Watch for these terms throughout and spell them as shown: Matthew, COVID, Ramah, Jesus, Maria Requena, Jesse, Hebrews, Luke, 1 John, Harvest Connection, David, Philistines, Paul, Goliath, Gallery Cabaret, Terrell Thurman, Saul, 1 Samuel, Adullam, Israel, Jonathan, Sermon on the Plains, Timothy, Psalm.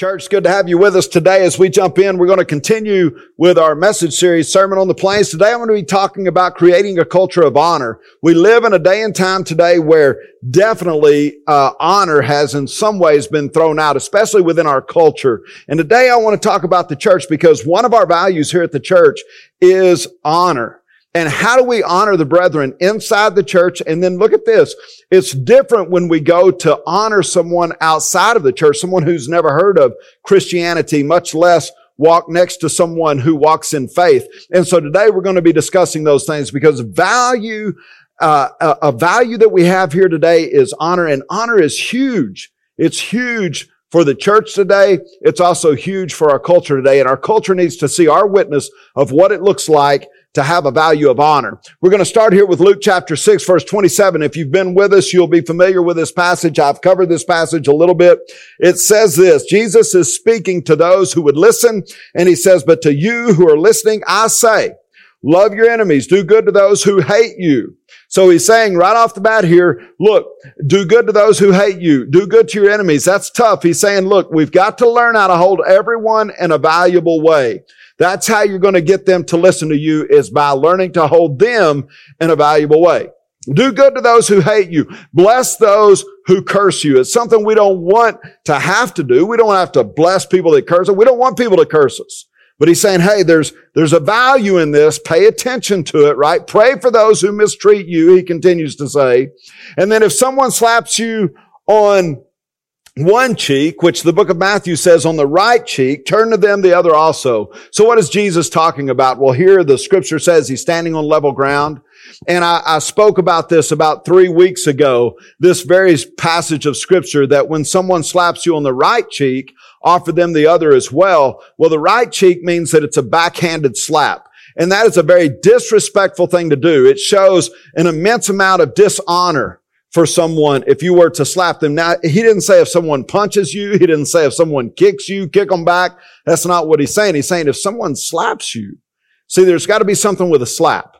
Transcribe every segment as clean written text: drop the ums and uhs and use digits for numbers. Church, good to have you with us today. As we jump in, we're going to continue with our message series, Sermon on the Plains. Today, I'm going to be talking about creating a culture of honor. We live in a day and time today where definitely honor has in some ways been thrown out, especially within our culture. And today, I want to talk about the church because one of our values here at the church is honor. And how do we honor the brethren inside the church? And then look at this. It's different when we go to honor someone outside of the church, someone who's never heard of Christianity, much less walk next to someone who walks in faith. And so today we're going to be discussing those things because value, a value that we have here today is honor. And honor is huge. It's huge for the church today. It's also huge for our culture today. And our culture needs to see our witness of what it looks like to have a value of honor. We're going to start here with Luke chapter 6, verse 27. If you've been with us, you'll be familiar with this passage. I've covered this passage a little bit. It says this, Jesus is speaking to those who would listen, and he says, "But to you who are listening, I say, love your enemies, do good to those who hate you." So he's saying right off the bat here, look, do good to those who hate you. Do good to your enemies. That's tough. He's saying, look, we've got to learn how to hold everyone in a valuable way. That's how you're going to get them to listen to you, is by learning to hold them in a valuable way. Do good to those who hate you. Bless those who curse you. It's something we don't want to have to do. We don't have to bless people that curse us. We don't want people to curse us. But he's saying, hey, there's a value in this. Pay attention to it, right? Pray for those who mistreat you, he continues to say. And then if someone slaps you on one cheek, which the book of Matthew says on the right cheek, turn to them the other also. So what is Jesus talking about? Well, here the scripture says he's standing on level ground. And I spoke about this about 3 weeks ago, this very passage of scripture, that when someone slaps you on the right cheek, offer them the other as well. Well, the right cheek means that it's a backhanded slap. And that is a very disrespectful thing to do. It shows an immense amount of dishonor for someone if you were to slap them. Now, he didn't say if someone punches you. He didn't say if someone kicks you, kick them back. That's not what he's saying. He's saying if someone slaps you, see, there's got to be something with a slap.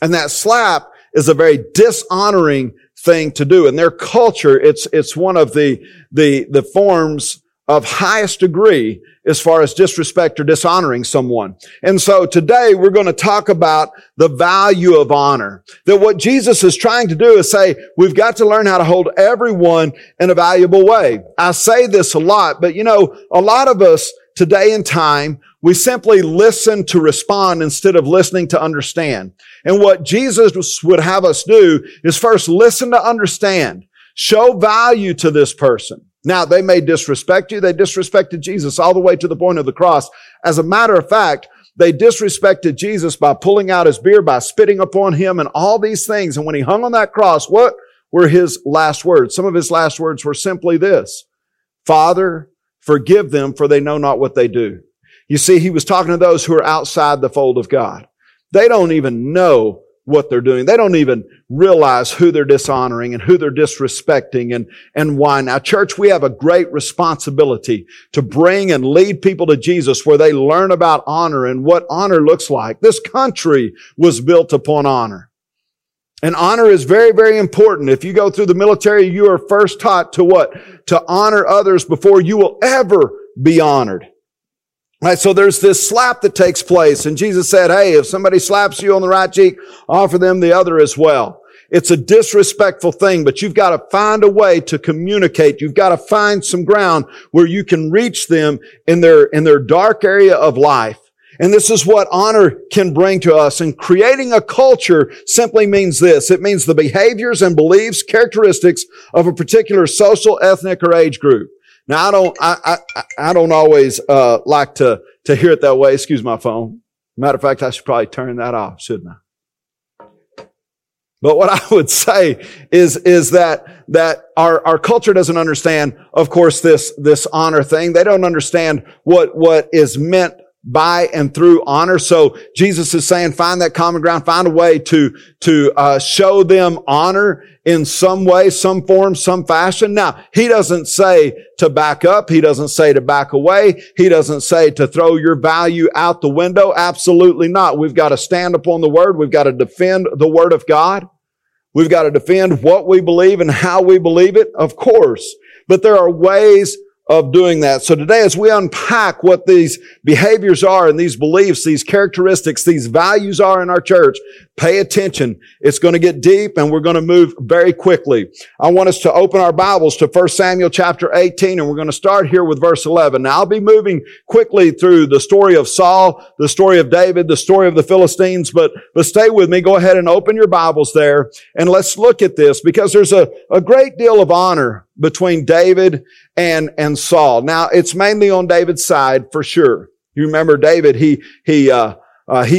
And that slap is a very dishonoring thing to do. In their culture, it's one of the forms of highest degree as far as disrespect or dishonoring someone. And so today we're going to talk about the value of honor. That what Jesus is trying to do is say, we've got to learn how to hold everyone in a valuable way. I say this a lot, but you know, a lot of us today in time, we simply listen to respond instead of listening to understand. And what Jesus would have us do is first listen to understand. Show value to this person. Now, they may disrespect you. They disrespected Jesus all the way to the point of the cross. As a matter of fact, they disrespected Jesus by pulling out his beard, by spitting upon him, and all these things. And when he hung on that cross, what were his last words? Some of his last words were simply this, "Father, forgive them, for they know not what they do." You see, he was talking to those who are outside the fold of God. They don't even know what they're doing. They don't even realize who they're dishonoring and who they're disrespecting and why. Now, church, we have a great responsibility to bring and lead people to Jesus where they learn about honor and what honor looks like. This country was built upon honor. And honor is very, very important. If you go through the military, you are first taught to what? To honor others before you will ever be honored. Right, so there's this slap that takes place, and Jesus said, hey, if somebody slaps you on the right cheek, offer them the other as well. It's a disrespectful thing, but you've got to find a way to communicate. You've got to find some ground where you can reach them in their dark area of life. And this is what honor can bring to us. And creating a culture simply means this. It means the behaviors and beliefs, characteristics of a particular social, ethnic, or age group. Now, I don't always like to hear it that way. Excuse my phone. Matter of fact, I should probably turn that off, shouldn't I? But what I would say is that our culture doesn't understand, of course, this honor thing. They don't understand what is meant by and through honor. So Jesus is saying, find that common ground, find a way to show them honor in some way, some form, some fashion. Now, he doesn't say to back up. He doesn't say to back away. He doesn't say to throw your value out the window. Absolutely not. We've got to stand upon the word. We've got to defend the word of God. We've got to defend what we believe and how we believe it, of course. But there are ways of doing that. So today, as we unpack what these behaviors are and these beliefs, these characteristics, these values are in our church, pay attention. It's going to get deep and we're going to move very quickly. I want us to open our Bibles to 1 Samuel chapter 18, and we're going to start here with verse 11. Now, I'll be moving quickly through the story of Saul, the story of David, the story of the Philistines, but stay with me. Go ahead and open your Bibles there and let's look at this, because there's a great deal of honor between David and Saul. Now, it's mainly on David's side for sure. You remember David, he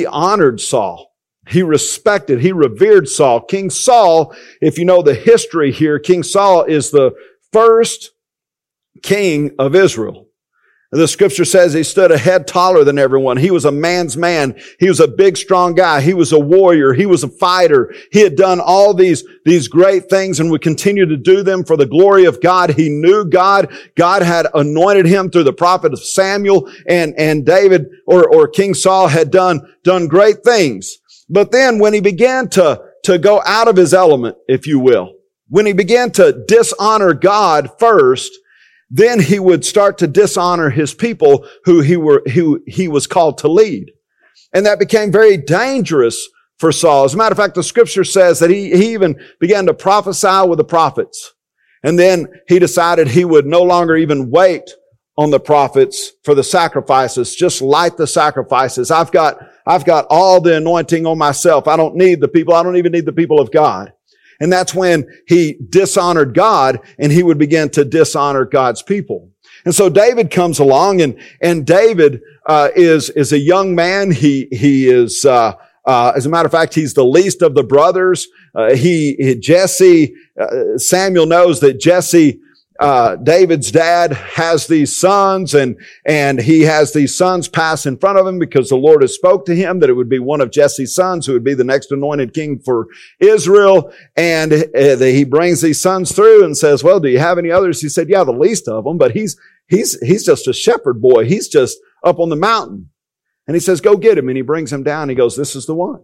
honored Saul. He respected, he revered Saul. King Saul, if you know the history here, King Saul is the first king of Israel. The scripture says he stood a head taller than everyone. He was a man's man. He was a big, strong guy. He was a warrior. He was a fighter. He had done all these great things and would continue to do them for the glory of God. He knew God. God had anointed him through the prophet of Samuel, and David or King Saul had done great things. But then when he began to go out of his element, if you will, when he began to dishonor God first, then he would start to dishonor his people who he was called to lead. And that became very dangerous for Saul. As a matter of fact, the scripture says that he even began to prophesy with the prophets. And then he decided he would no longer even wait on the prophets for the sacrifices. Just light the sacrifices. I've got all the anointing on myself. I don't need the people. I don't even need the people of God. And that's when he dishonored God, and he would begin to dishonor God's people. And so David comes along, and David is a young man. He is as a matter of fact, he's the least of the brothers. Samuel knows that Jesse, David's dad, has these sons, and he has these sons pass in front of him because the Lord has spoke to him that it would be one of Jesse's sons who would be the next anointed king for Israel. And he brings these sons through and says, well, do you have any others? He said, yeah, the least of them, but he's just a shepherd boy. He's just up on the mountain. And he says, go get him. And he brings him down. He goes, this is the one.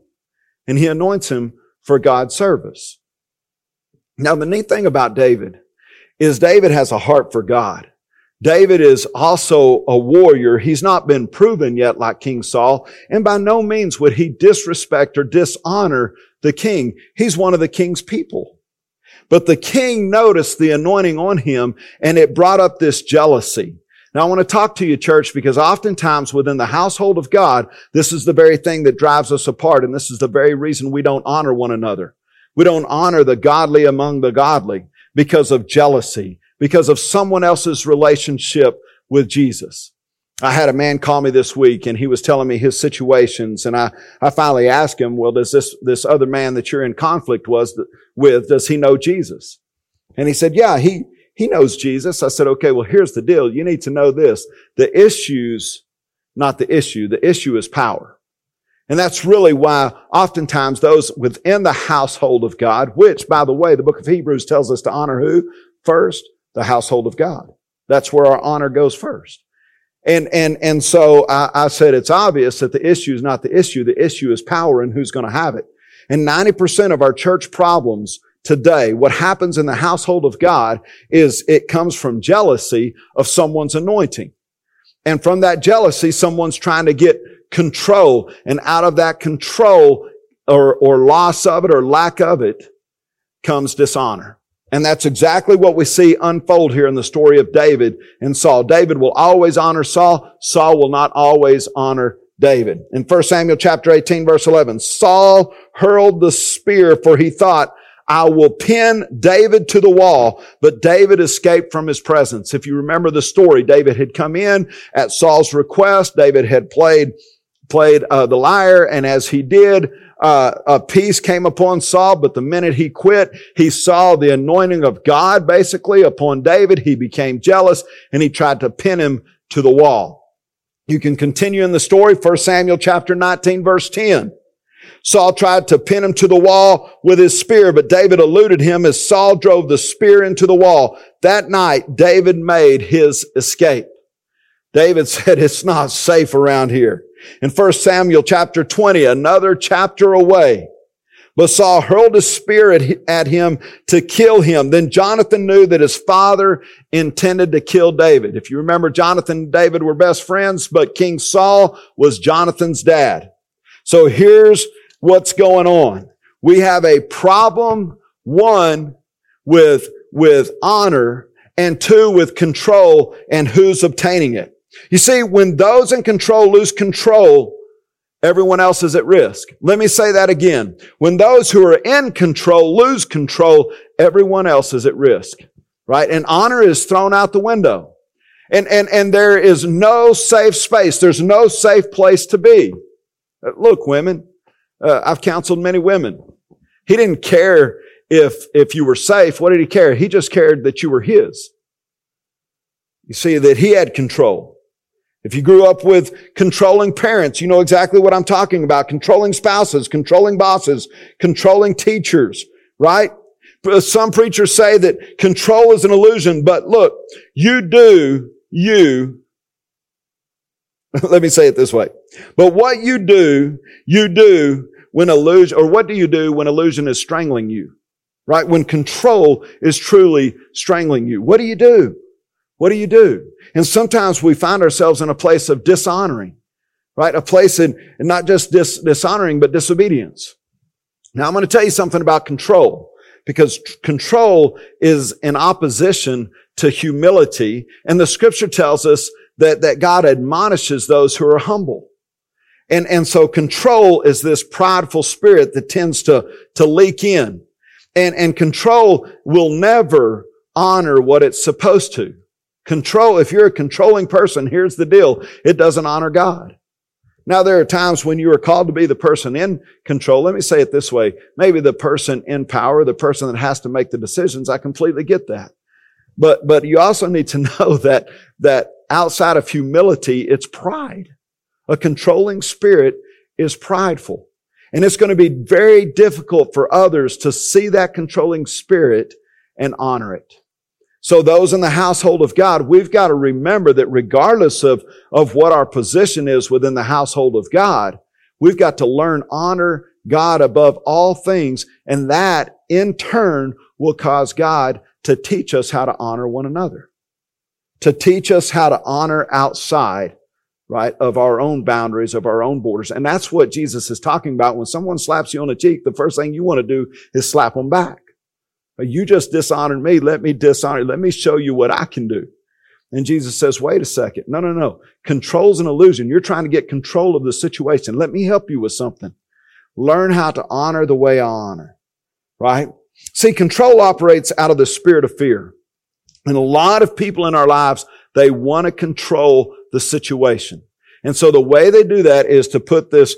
And he anoints him for God's service. Now, the neat thing about David is David has a heart for God. David is also a warrior. He's not been proven yet like King Saul, and by no means would he disrespect or dishonor the king. He's one of the king's people. But the king noticed the anointing on him, and it brought up this jealousy. Now, I want to talk to you, church, because oftentimes within the household of God, this is the very thing that drives us apart, and this is the very reason we don't honor one another. We don't honor the godly among the godly, because of jealousy, because of someone else's relationship with Jesus. I had a man call me this week, and he was telling me his situations, and I finally asked him, well, does this other man that you're in conflict with, does he know Jesus? And he said, yeah, he knows Jesus. I said, okay, well, here's the deal. You need to know this. The issue's not the issue. The issue is power. And that's really why oftentimes those within the household of God, which, by the way, the book of Hebrews tells us to honor who? First, the household of God. That's where our honor goes first. And so I said, it's obvious that the issue is not the issue. The issue is power and who's going to have it. And 90% of our church problems today, what happens in the household of God is it comes from jealousy of someone's anointing. And from that jealousy, someone's trying to get control, and out of that control or loss of it or lack of it comes dishonor. And that's exactly what we see unfold here in the story of David and Saul. David will always honor Saul. Saul will not always honor David. In 1 Samuel chapter 18, verse 11, Saul hurled the spear, for he thought, I will pin David to the wall, but David escaped from his presence. If you remember the story, David had come in at Saul's request. David had played the lyre, and as he did, a peace came upon Saul, but the minute he quit, he saw the anointing of God basically upon David. He became jealous, and he tried to pin him to the wall. You can continue in the story, 1 Samuel chapter 19, verse 10. Saul tried to pin him to the wall with his spear, but David eluded him as Saul drove the spear into the wall. That night, David made his escape. David said, it's not safe around here. In 1 Samuel chapter 20, another chapter away, But Saul hurled his spear at him to kill him. Then Jonathan knew that his father intended to kill David. If you remember, Jonathan and David were best friends, but King Saul was Jonathan's dad. So here's what's going on. We have a problem, one, with honor, and two, with control and who's obtaining it. You see, when those in control lose control, everyone else is at risk. Let me say that again. When those who are in control lose control, everyone else is at risk, right? And honor is thrown out the window. And there is no safe space. There's no safe place to be. Look, women, I've counseled many women. He didn't care if you were safe. What did he care? He just cared that you were his. You see, that he had control. If you grew up with controlling parents, you know exactly what I'm talking about. Controlling spouses, controlling bosses, controlling teachers, right? Some preachers say that control is an illusion, but look, you do you. Let me say it this way. But what you do when illusion, or what do you do when illusion is strangling you, right? When control is truly strangling you, what do you do? What do you do? And sometimes we find ourselves in a place of dishonoring, right? A place in not just dishonoring, but disobedience. Now, I'm going to tell you something about control, because control is in opposition to humility. And the scripture tells us that God admonishes those who are humble. And so control is this prideful spirit that tends to leak in. And control will never honor what it's supposed to. Control, if you're a controlling person, here's the deal. It doesn't honor God. Now, there are times when you are called to be the person in control. Let me say it this way. Maybe the person in power, the person that has to make the decisions, I completely get that. But you also need to know that outside of humility, it's pride. A controlling spirit is prideful. And it's going to be very difficult for others to see that controlling spirit and honor it. So those in the household of God, we've got to remember that regardless of what our position is within the household of God, we've got to learn honor God above all things, and that in turn will cause God to teach us how to honor one another, to teach us how to honor outside, right, of our own boundaries, of our own borders. And that's what Jesus is talking about. When someone slaps you on the cheek, the first thing you want to do is slap them back. You just dishonored me. Let me dishonor you. Let me show you what I can do. And Jesus says, wait a second. No, no, no. Control's an illusion. You're trying to get control of the situation. Let me help you with something. Learn how to honor the way I honor, right? See, control operates out of the spirit of fear. And a lot of people in our lives, they want to control the situation. And so the way they do that is to put this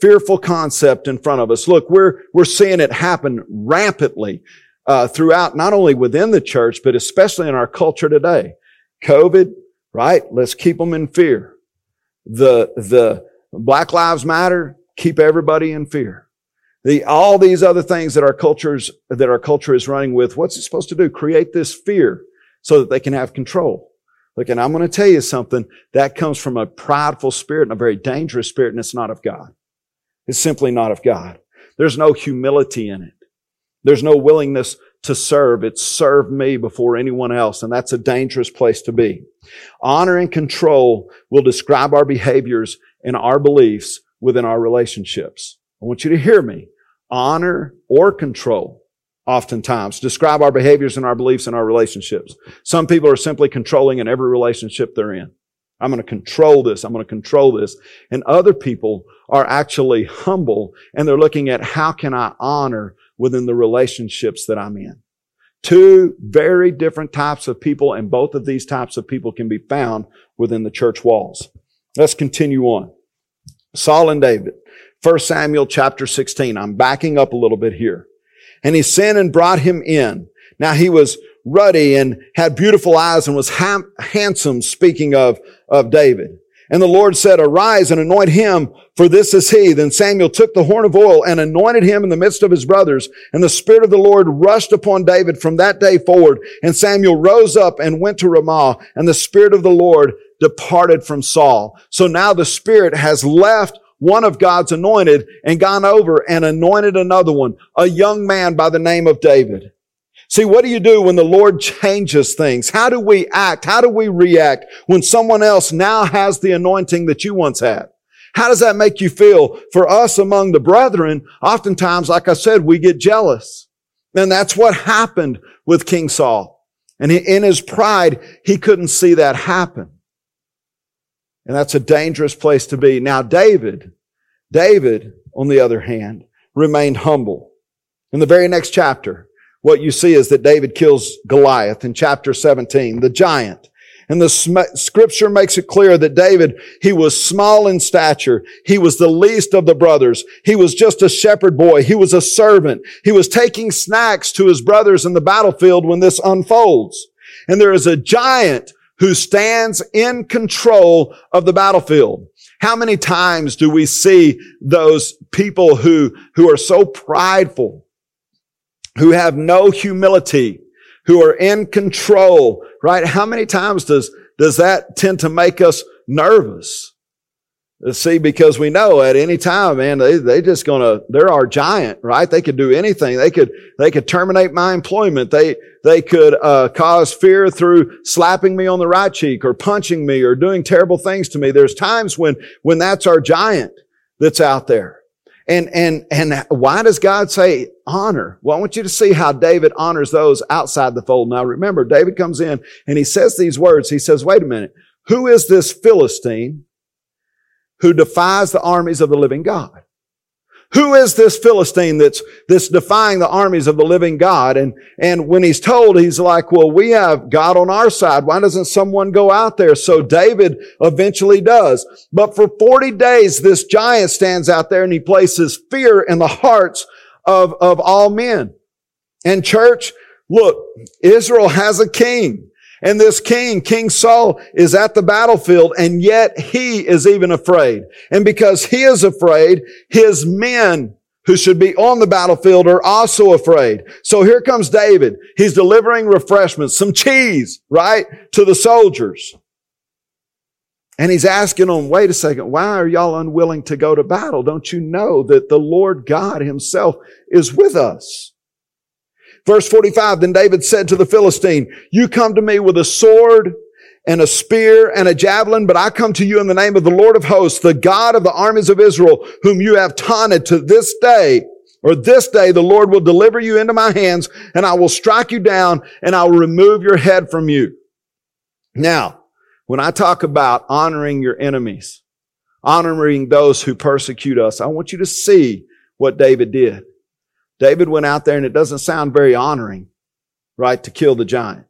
fearful concept in front of us. Look, we're seeing it happen rampantly throughout, not only within the church, but especially in our culture today. COVID, right? Let's keep them in fear. The Black Lives Matter, keep everybody in fear. All these other things that our culture is running with, what's it supposed to do? Create this fear so that they can have control. Look, and I'm going to tell you something that comes from a prideful spirit and a very dangerous spirit, and it's not of God. It's simply not of God. There's no humility in it. There's no willingness to serve. It's serve me before anyone else, and that's a dangerous place to be. Honor and control will describe our behaviors and our beliefs within our relationships. I want you to hear me. Honor or control oftentimes describe our behaviors and our beliefs and our relationships. Some people are simply controlling in every relationship they're in. I'm going to control this. I'm going to control this. And other people are actually humble, and they're looking at how can I honor within the relationships that I'm in. Two very different types of people, and both of these types of people can be found within the church walls. Let's continue on. Saul and David, 1 Samuel chapter 16. I'm backing up a little bit here. And he sent and brought him in. Now he was ruddy and had beautiful eyes and was handsome, speaking of David. And the Lord said, arise and anoint him, for this is he. Then Samuel took the horn of oil and anointed him in the midst of his brothers. And the Spirit of the Lord rushed upon David from that day forward. And Samuel rose up and went to Ramah, and the Spirit of the Lord departed from Saul. So now the Spirit has left one of God's anointed and gone over and anointed another one, a young man by the name of David. See, what do you do when the Lord changes things? How do we act? How do we react when someone else now has the anointing that you once had? How does that make you feel? For us among the brethren, oftentimes, like I said, we get jealous. And that's what happened with King Saul. And in his pride, he couldn't see that happen. And that's a dangerous place to be. Now, David, on the other hand, remained humble. In the very next chapter, what you see is that David kills Goliath in chapter 17, the giant. And the scripture makes it clear that David, he was small in stature. He was the least of the brothers. He was just a shepherd boy. He was a servant. He was taking snacks to his brothers in the battlefield when this unfolds. And there is a giant who stands in control of the battlefield. How many times do we see those people who are so prideful, who have no humility, who are in control, right? How many times does that tend to make us nervous? See, because we know at any time, man, they're our giant, right? They could do anything. They could terminate my employment. They could cause fear through slapping me on the right cheek or punching me or doing terrible things to me. There's times when that's our giant that's out there. And why does God say honor? Well, I want you to see how David honors those outside the fold. Now remember, David comes in and he says these words. He says, wait a minute. Who is this Philistine who defies the armies of the living God? Who is this Philistine that's defying the armies of the living God? And when he's told, he's like, well, we have God on our side. Why doesn't someone go out there? So David eventually does. But for 40 days, this giant stands out there and he places fear in the hearts of all men. And church, look, Israel has a king. And this king, King Saul, is at the battlefield, and yet he is even afraid. And because he is afraid, his men who should be on the battlefield are also afraid. So here comes David. He's delivering refreshments, some cheese, right, to the soldiers. And he's asking them, wait a second, why are y'all unwilling to go to battle? Don't you know that the Lord God himself is with us? Verse 45, then David said to the Philistine, you come to me with a sword and a spear and a javelin, but I come to you in the name of the Lord of hosts, the God of the armies of Israel, whom you have taunted to this day, or this day the Lord will deliver you into my hands, and I will strike you down, and I will remove your head from you. Now, when I talk about honoring your enemies, honoring those who persecute us, I want you to see what David did. David went out there, and it doesn't sound very honoring, right, to kill the giant.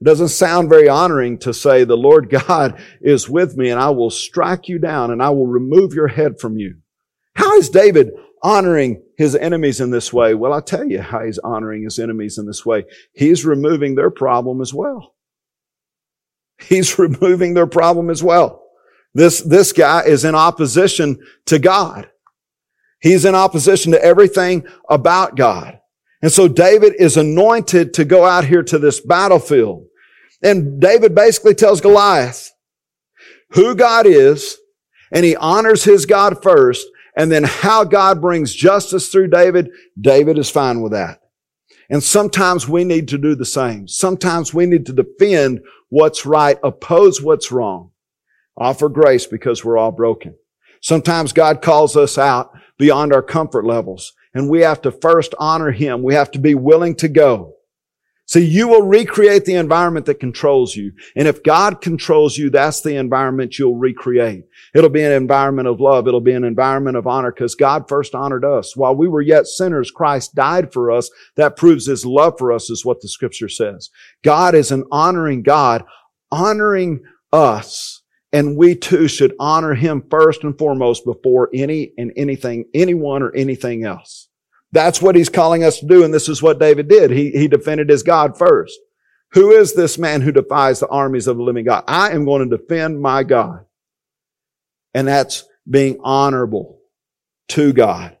It doesn't sound very honoring to say, the Lord God is with me, and I will strike you down, and I will remove your head from you. How is David honoring his enemies in this way? Well, I'll tell you how he's honoring his enemies in this way. He's removing their problem as well. He's removing their problem as well. This guy is in opposition to God. He's in opposition to everything about God. And so David is anointed to go out here to this battlefield. And David basically tells Goliath who God is, and he honors his God first, and then how God brings justice through David, David is fine with that. And sometimes we need to do the same. Sometimes we need to defend what's right, oppose what's wrong, offer grace because we're all broken. Sometimes God calls us out beyond our comfort levels, and we have to first honor him. We have to be willing to go. See, you will recreate the environment that controls you. And if God controls you, that's the environment you'll recreate. It'll be an environment of love. It'll be an environment of honor because God first honored us. While we were yet sinners, Christ died for us. That proves his love for us is what the scripture says. God is an honoring God, honoring us. And we too should honor him first and foremost before anyone or anything else. That's what he's calling us to do, and this is what David did. He defended his God first. Who is this man who defies the armies of the living God? I am going to defend my God. And that's being honorable to God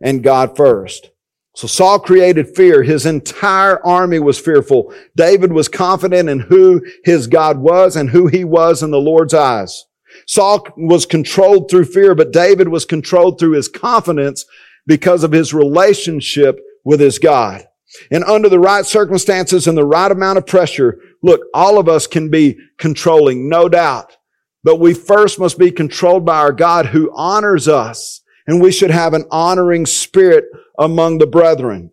and God first. So Saul created fear. His entire army was fearful. David was confident in who his God was and who he was in the Lord's eyes. Saul was controlled through fear, but David was controlled through his confidence because of his relationship with his God. And under the right circumstances and the right amount of pressure, look, all of us can be controlling, no doubt. But we first must be controlled by our God who honors us. And we should have an honoring spirit among the brethren.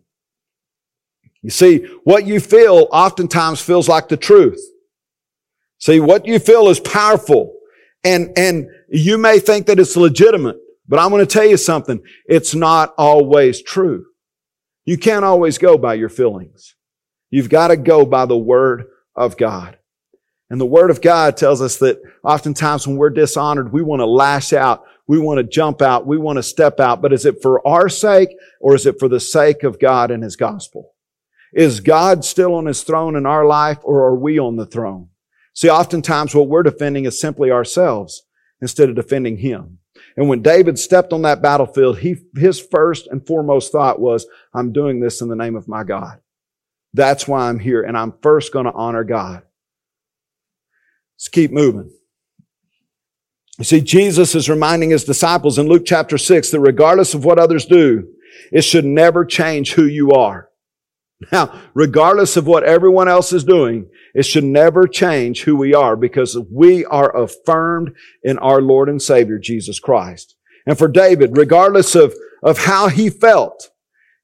You see, what you feel oftentimes feels like the truth. See, what you feel is powerful. And you may think that it's legitimate, but I'm going to tell you something. It's not always true. You can't always go by your feelings. You've got to go by the Word of God. And the Word of God tells us that oftentimes when we're dishonored, we want to lash out. We want to jump out. We want to step out. But is it for our sake or is it for the sake of God and His gospel? Is God still on His throne in our life or are we on the throne? See, oftentimes what we're defending is simply ourselves instead of defending Him. And when David stepped on that battlefield, his first and foremost thought was, I'm doing this in the name of my God. That's why I'm here, and I'm first going to honor God. Let's keep moving. You see, Jesus is reminding His disciples in Luke chapter 6 that regardless of what others do, it should never change who you are. Now, regardless of what everyone else is doing, it should never change who we are because we are affirmed in our Lord and Savior, Jesus Christ. And for David, regardless of how he felt,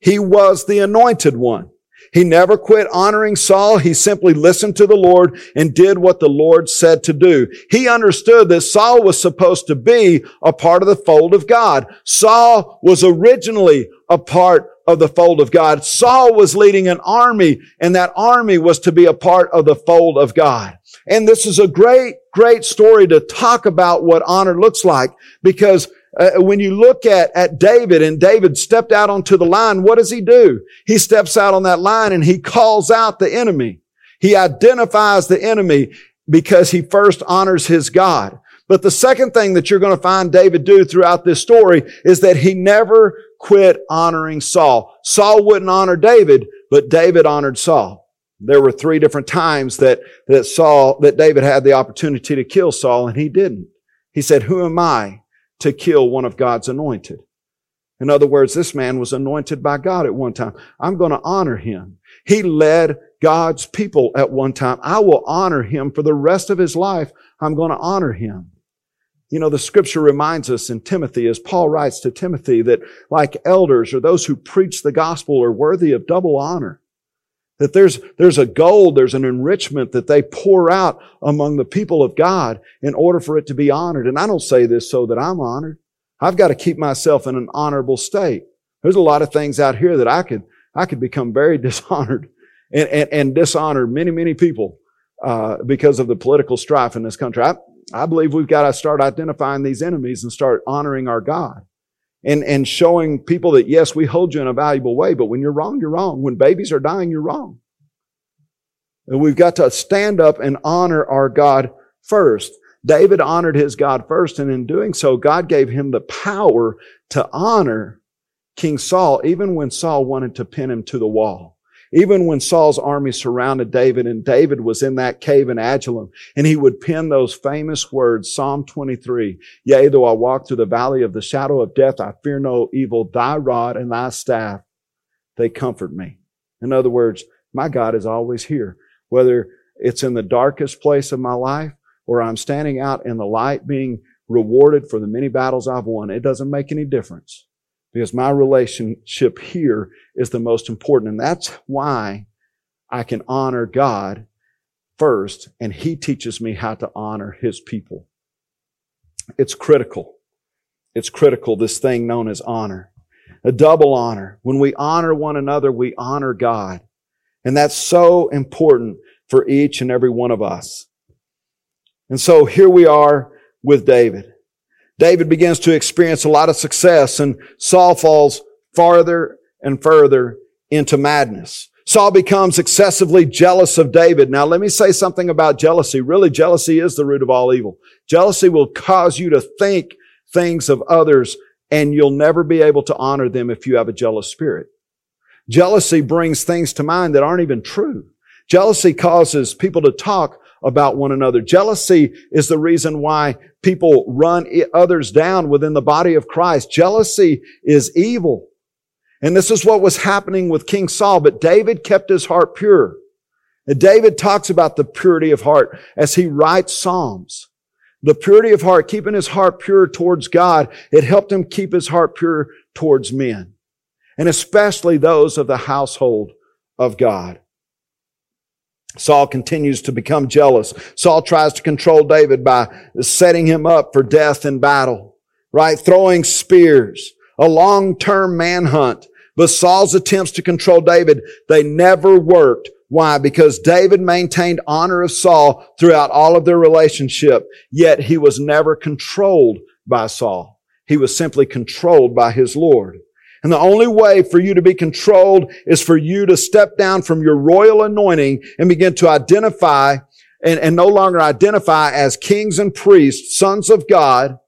he was the anointed one. He never quit honoring Saul. He simply listened to the Lord and did what the Lord said to do. He understood that Saul was supposed to be a part of the fold of God. Saul was originally a part of the fold of God. Saul was leading an army, and that army was to be a part of the fold of God. And this is a great, great story to talk about what honor looks like, because when you look at David, and David stepped out onto the line, what does he do? He steps out on that line and he calls out the enemy. He identifies the enemy because he first honors his God. But the second thing that you're going to find David do throughout this story is that he never quit honoring Saul. Saul wouldn't honor David, but David honored Saul. There were three different times that David had the opportunity to kill Saul, and he didn't. He said, "Who am I to kill one of God's anointed?" In other words, this man was anointed by God at one time. I'm going to honor him. He led God's people at one time. I will honor him for the rest of his life. I'm going to honor him. You know, the scripture reminds us in Timothy, as Paul writes to Timothy, that like elders or those who preach the gospel are worthy of double honor. That there's a gold, there's an enrichment that they pour out among the people of God in order for it to be honored. And I don't say this so that I'm honored. I've got to keep myself in an honorable state. There's a lot of things out here that I could become very dishonored and dishonor many people because of the political strife in this country. I believe we've got to start identifying these enemies and start honoring our God and showing people that, yes, we hold you in a valuable way, but when you're wrong, you're wrong. When babies are dying, you're wrong. And we've got to stand up and honor our God first. David honored his God first, and in doing so, God gave him the power to honor King Saul, even when Saul wanted to pin him to the wall. Even when Saul's army surrounded David and David was in that cave in Adullam, and he would pen those famous words, Psalm 23, "Yea, though I walk through the valley of the shadow of death, I fear no evil. Thy rod and thy staff, they comfort me." In other words, my God is always here. Whether it's in the darkest place of my life or I'm standing out in the light being rewarded for the many battles I've won, it doesn't make any difference. Because my relationship here is the most important. And that's why I can honor God first, and He teaches me how to honor His people. It's critical. It's critical, this thing known as honor. A double honor. When we honor one another, we honor God. And that's so important for each and every one of us. And so here we are with David. David begins to experience a lot of success, and Saul falls farther and further into madness. Saul becomes excessively jealous of David. Now, let me say something about jealousy. Really, jealousy is the root of all evil. Jealousy will cause you to think things of others, and you'll never be able to honor them if you have a jealous spirit. Jealousy brings things to mind that aren't even true. Jealousy causes people to talk about one another. Jealousy is the reason why people run others down within the body of Christ. Jealousy is evil. And this is what was happening with King Saul, but David kept his heart pure. And David talks about the purity of heart as he writes Psalms. The purity of heart, keeping his heart pure towards God, it helped him keep his heart pure towards men, and especially those of the household of God. Saul continues to become jealous. Saul tries to control David by setting him up for death in battle, right? Throwing spears, a long-term manhunt. But Saul's attempts to control David, they never worked. Why? Because David maintained honor of Saul throughout all of their relationship, yet he was never controlled by Saul. He was simply controlled by his Lord. And the only way for you to be controlled is for you to step down from your royal anointing and begin to identify and no longer identify as kings and priests, sons of God,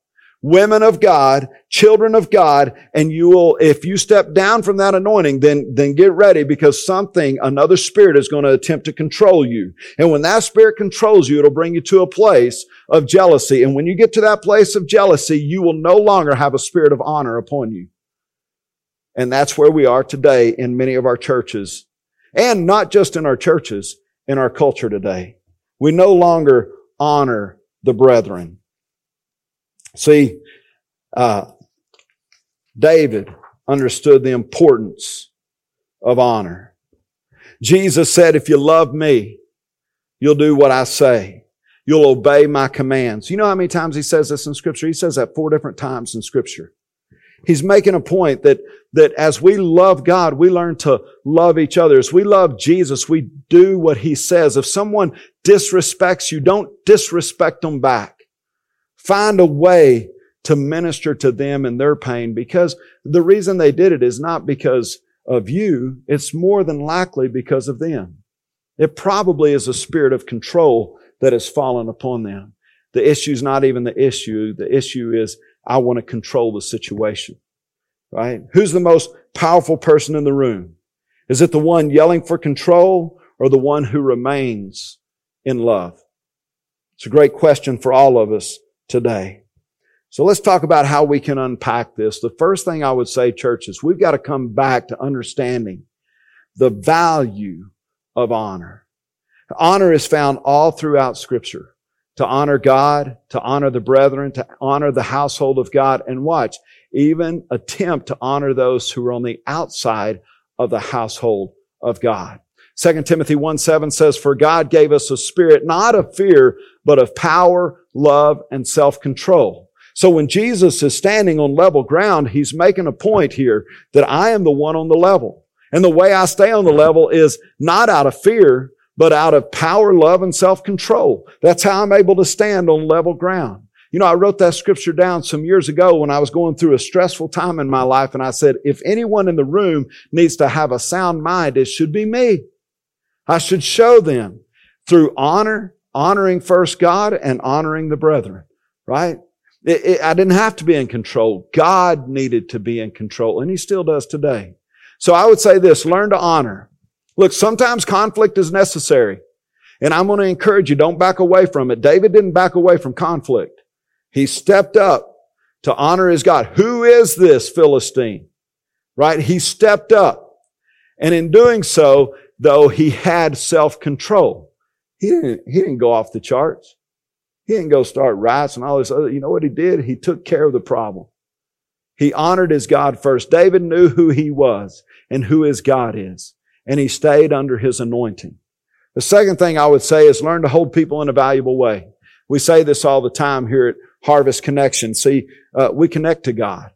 women of God, children of God, and you will, if you step down from that anointing, then get ready, because another spirit is going to attempt to control you. And when that spirit controls you, it'll bring you to a place of jealousy. And when you get to that place of jealousy, you will no longer have a spirit of honor upon you. And that's where we are today in many of our churches. And not just in our churches, in our culture today. We no longer honor the brethren. See, David understood the importance of honor. Jesus said, if you love me, you'll do what I say. You'll obey my commands. You know how many times he says this in Scripture? He says that 4 different times in Scripture. He's making a point that as we love God, we learn to love each other. As we love Jesus, we do what he says. If someone disrespects you, don't disrespect them back. Find a way to minister to them in their pain, because the reason they did it is not because of you. It's more than likely because of them. It probably is a spirit of control that has fallen upon them. The issue's not even the issue. The issue is, I want to control the situation, right? Who's the most powerful person in the room? Is it the one yelling for control or the one who remains in love? It's a great question for all of us today. So let's talk about how we can unpack this. The first thing I would say, church, is we've got to come back to understanding the value of honor. Honor is found all throughout Scripture. To honor God, to honor the brethren, to honor the household of God, and watch, even attempt to honor those who are on the outside of the household of God. 2 Timothy 1:7 says, for God gave us a spirit not of fear, but of power, love, and self-control. So when Jesus is standing on level ground, he's making a point here that I am the one on the level. And the way I stay on the level is not out of fear, but out of power, love, and self-control. That's how I'm able to stand on level ground. You know, I wrote that scripture down some years ago when I was going through a stressful time in my life, and I said, if anyone in the room needs to have a sound mind, it should be me. I should show them through honor, honoring first God and honoring the brethren, right? I didn't have to be in control. God needed to be in control, and he still does today. So I would say this, learn to honor. Look, sometimes conflict is necessary, and I'm going to encourage you, don't back away from it. David didn't back away from conflict. He stepped up to honor his God. Who is this Philistine? Right? He stepped up, and in doing so, though he had self-control, he didn't go off the charts. He didn't go start riots and all this other. You know what he did? He took care of the problem. He honored his God first. David knew who he was and who his God is, and he stayed under his anointing. The second thing I would say is learn to hold people in a valuable way. We say this all the time here at Harvest Connection. See, we connect to God.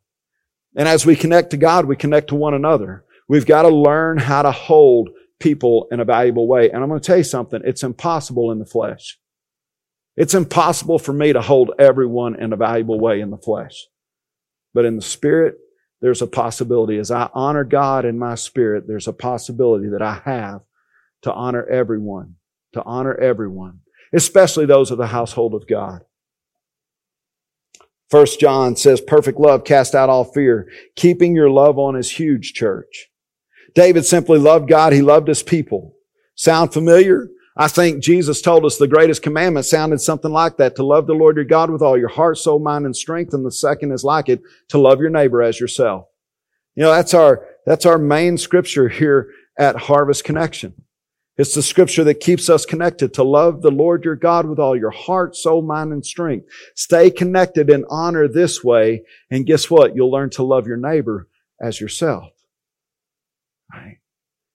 And as we connect to God, we connect to one another. We've got to learn how to hold people in a valuable way. And I'm going to tell you something. It's impossible in the flesh. It's impossible for me to hold everyone in a valuable way in the flesh. But in the spirit, there's a possibility. As I honor God in my spirit, there's a possibility that I have to honor everyone, especially those of the household of God. 1 John says, perfect love casts out all fear. Keeping your love on is huge, church. David simply loved God. He loved his people. Sound familiar? I think Jesus told us the greatest commandment sounded something like that, to love the Lord your God with all your heart, soul, mind, and strength. And the second is like it, to love your neighbor as yourself. You know, that's our main scripture here at Harvest Connection. It's the scripture that keeps us connected, to love the Lord your God with all your heart, soul, mind, and strength. Stay connected in honor this way, and guess what? You'll learn to love your neighbor as yourself. Right?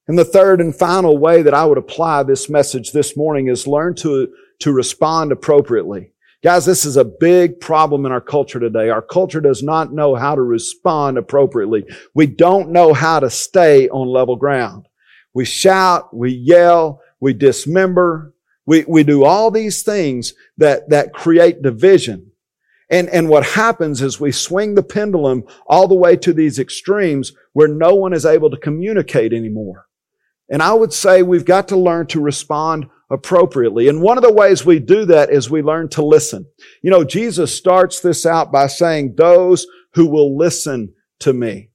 And the third and final way that I would apply this message this morning is learn to respond appropriately. Guys, this is a big problem in our culture today. Our culture does not know how to respond appropriately. We don't know how to stay on level ground. We shout, we yell, we dismember, we do all these things that create division. And what happens is we swing the pendulum all the way to these extremes where no one is able to communicate anymore. And I would say we've got to learn to respond appropriately. And one of the ways we do that is we learn to listen. You know, Jesus starts this out by saying, those who will listen to me.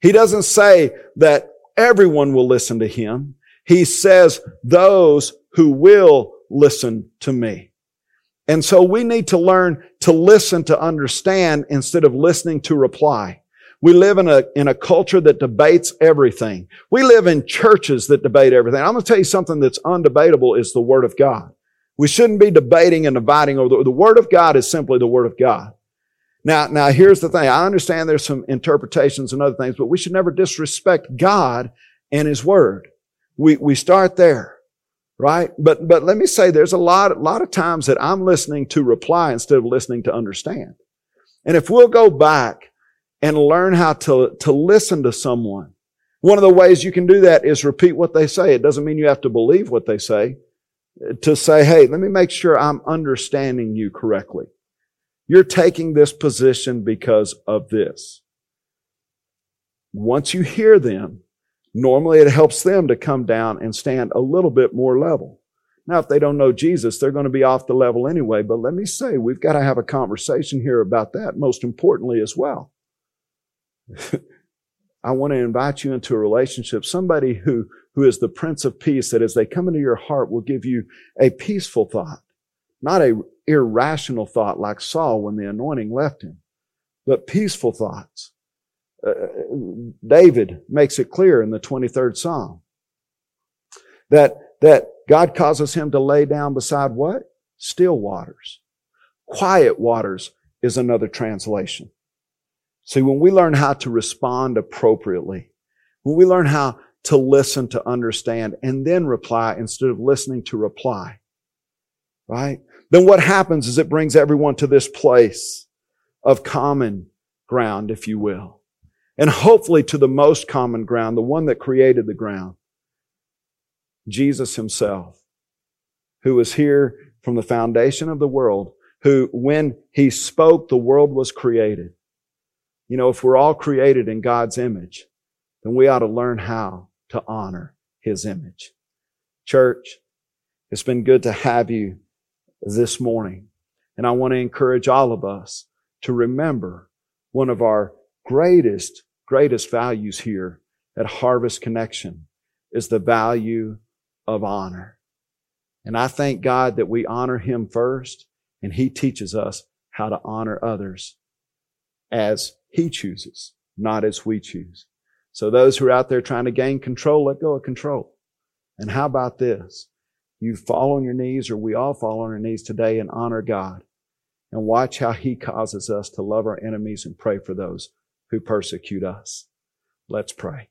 He doesn't say that everyone will listen to him. He says, those who will listen to me. And so we need to learn to listen to understand instead of listening to reply. We live in a culture that debates everything. We live in churches that debate everything. I'm going to tell you something that's undebatable is the Word of God. We shouldn't be debating and dividing over the Word of God is simply the Word of God. Now, here's the thing. I understand there's some interpretations and other things, but we should never disrespect God and His Word. We start there, right? But let me say there's a lot of times that I'm listening to reply instead of listening to understand. And if we'll go back and learn how to listen to someone, one of the ways you can do that is repeat what they say. It doesn't mean you have to believe what they say. To say, hey, let me make sure I'm understanding you correctly. You're taking this position because of this. Once you hear them, normally it helps them to come down and stand a little bit more level. Now, if they don't know Jesus, they're going to be off the level anyway. But let me say, we've got to have a conversation here about that, most importantly as well. I want to invite you into a relationship, somebody who is the Prince of Peace, that as they come into your heart will give you a peaceful thought, not a irrational thought like Saul when the anointing left him, but peaceful thoughts. David makes it clear in the 23rd Psalm that God causes him to lay down beside what? Still waters. Quiet waters is another translation. See, when we learn how to respond appropriately, when we learn how to listen to understand and then reply instead of listening to reply, right? Then what happens is it brings everyone to this place of common ground, if you will. And hopefully to the most common ground, the one that created the ground, Jesus himself, who was here from the foundation of the world, who when he spoke, the world was created. You know, if we're all created in God's image, then we ought to learn how to honor his image. Church, it's been good to have you this morning. And I want to encourage all of us to remember one of our greatest values here at Harvest Connection is the value of honor. And I thank God that we honor him first, and he teaches us how to honor others as he chooses, not as we choose. So those who are out there trying to gain control, let go of control. And how about this? You fall on your knees, or we all fall on our knees today and honor God. And watch how he causes us to love our enemies and pray for those who persecute us. Let's pray.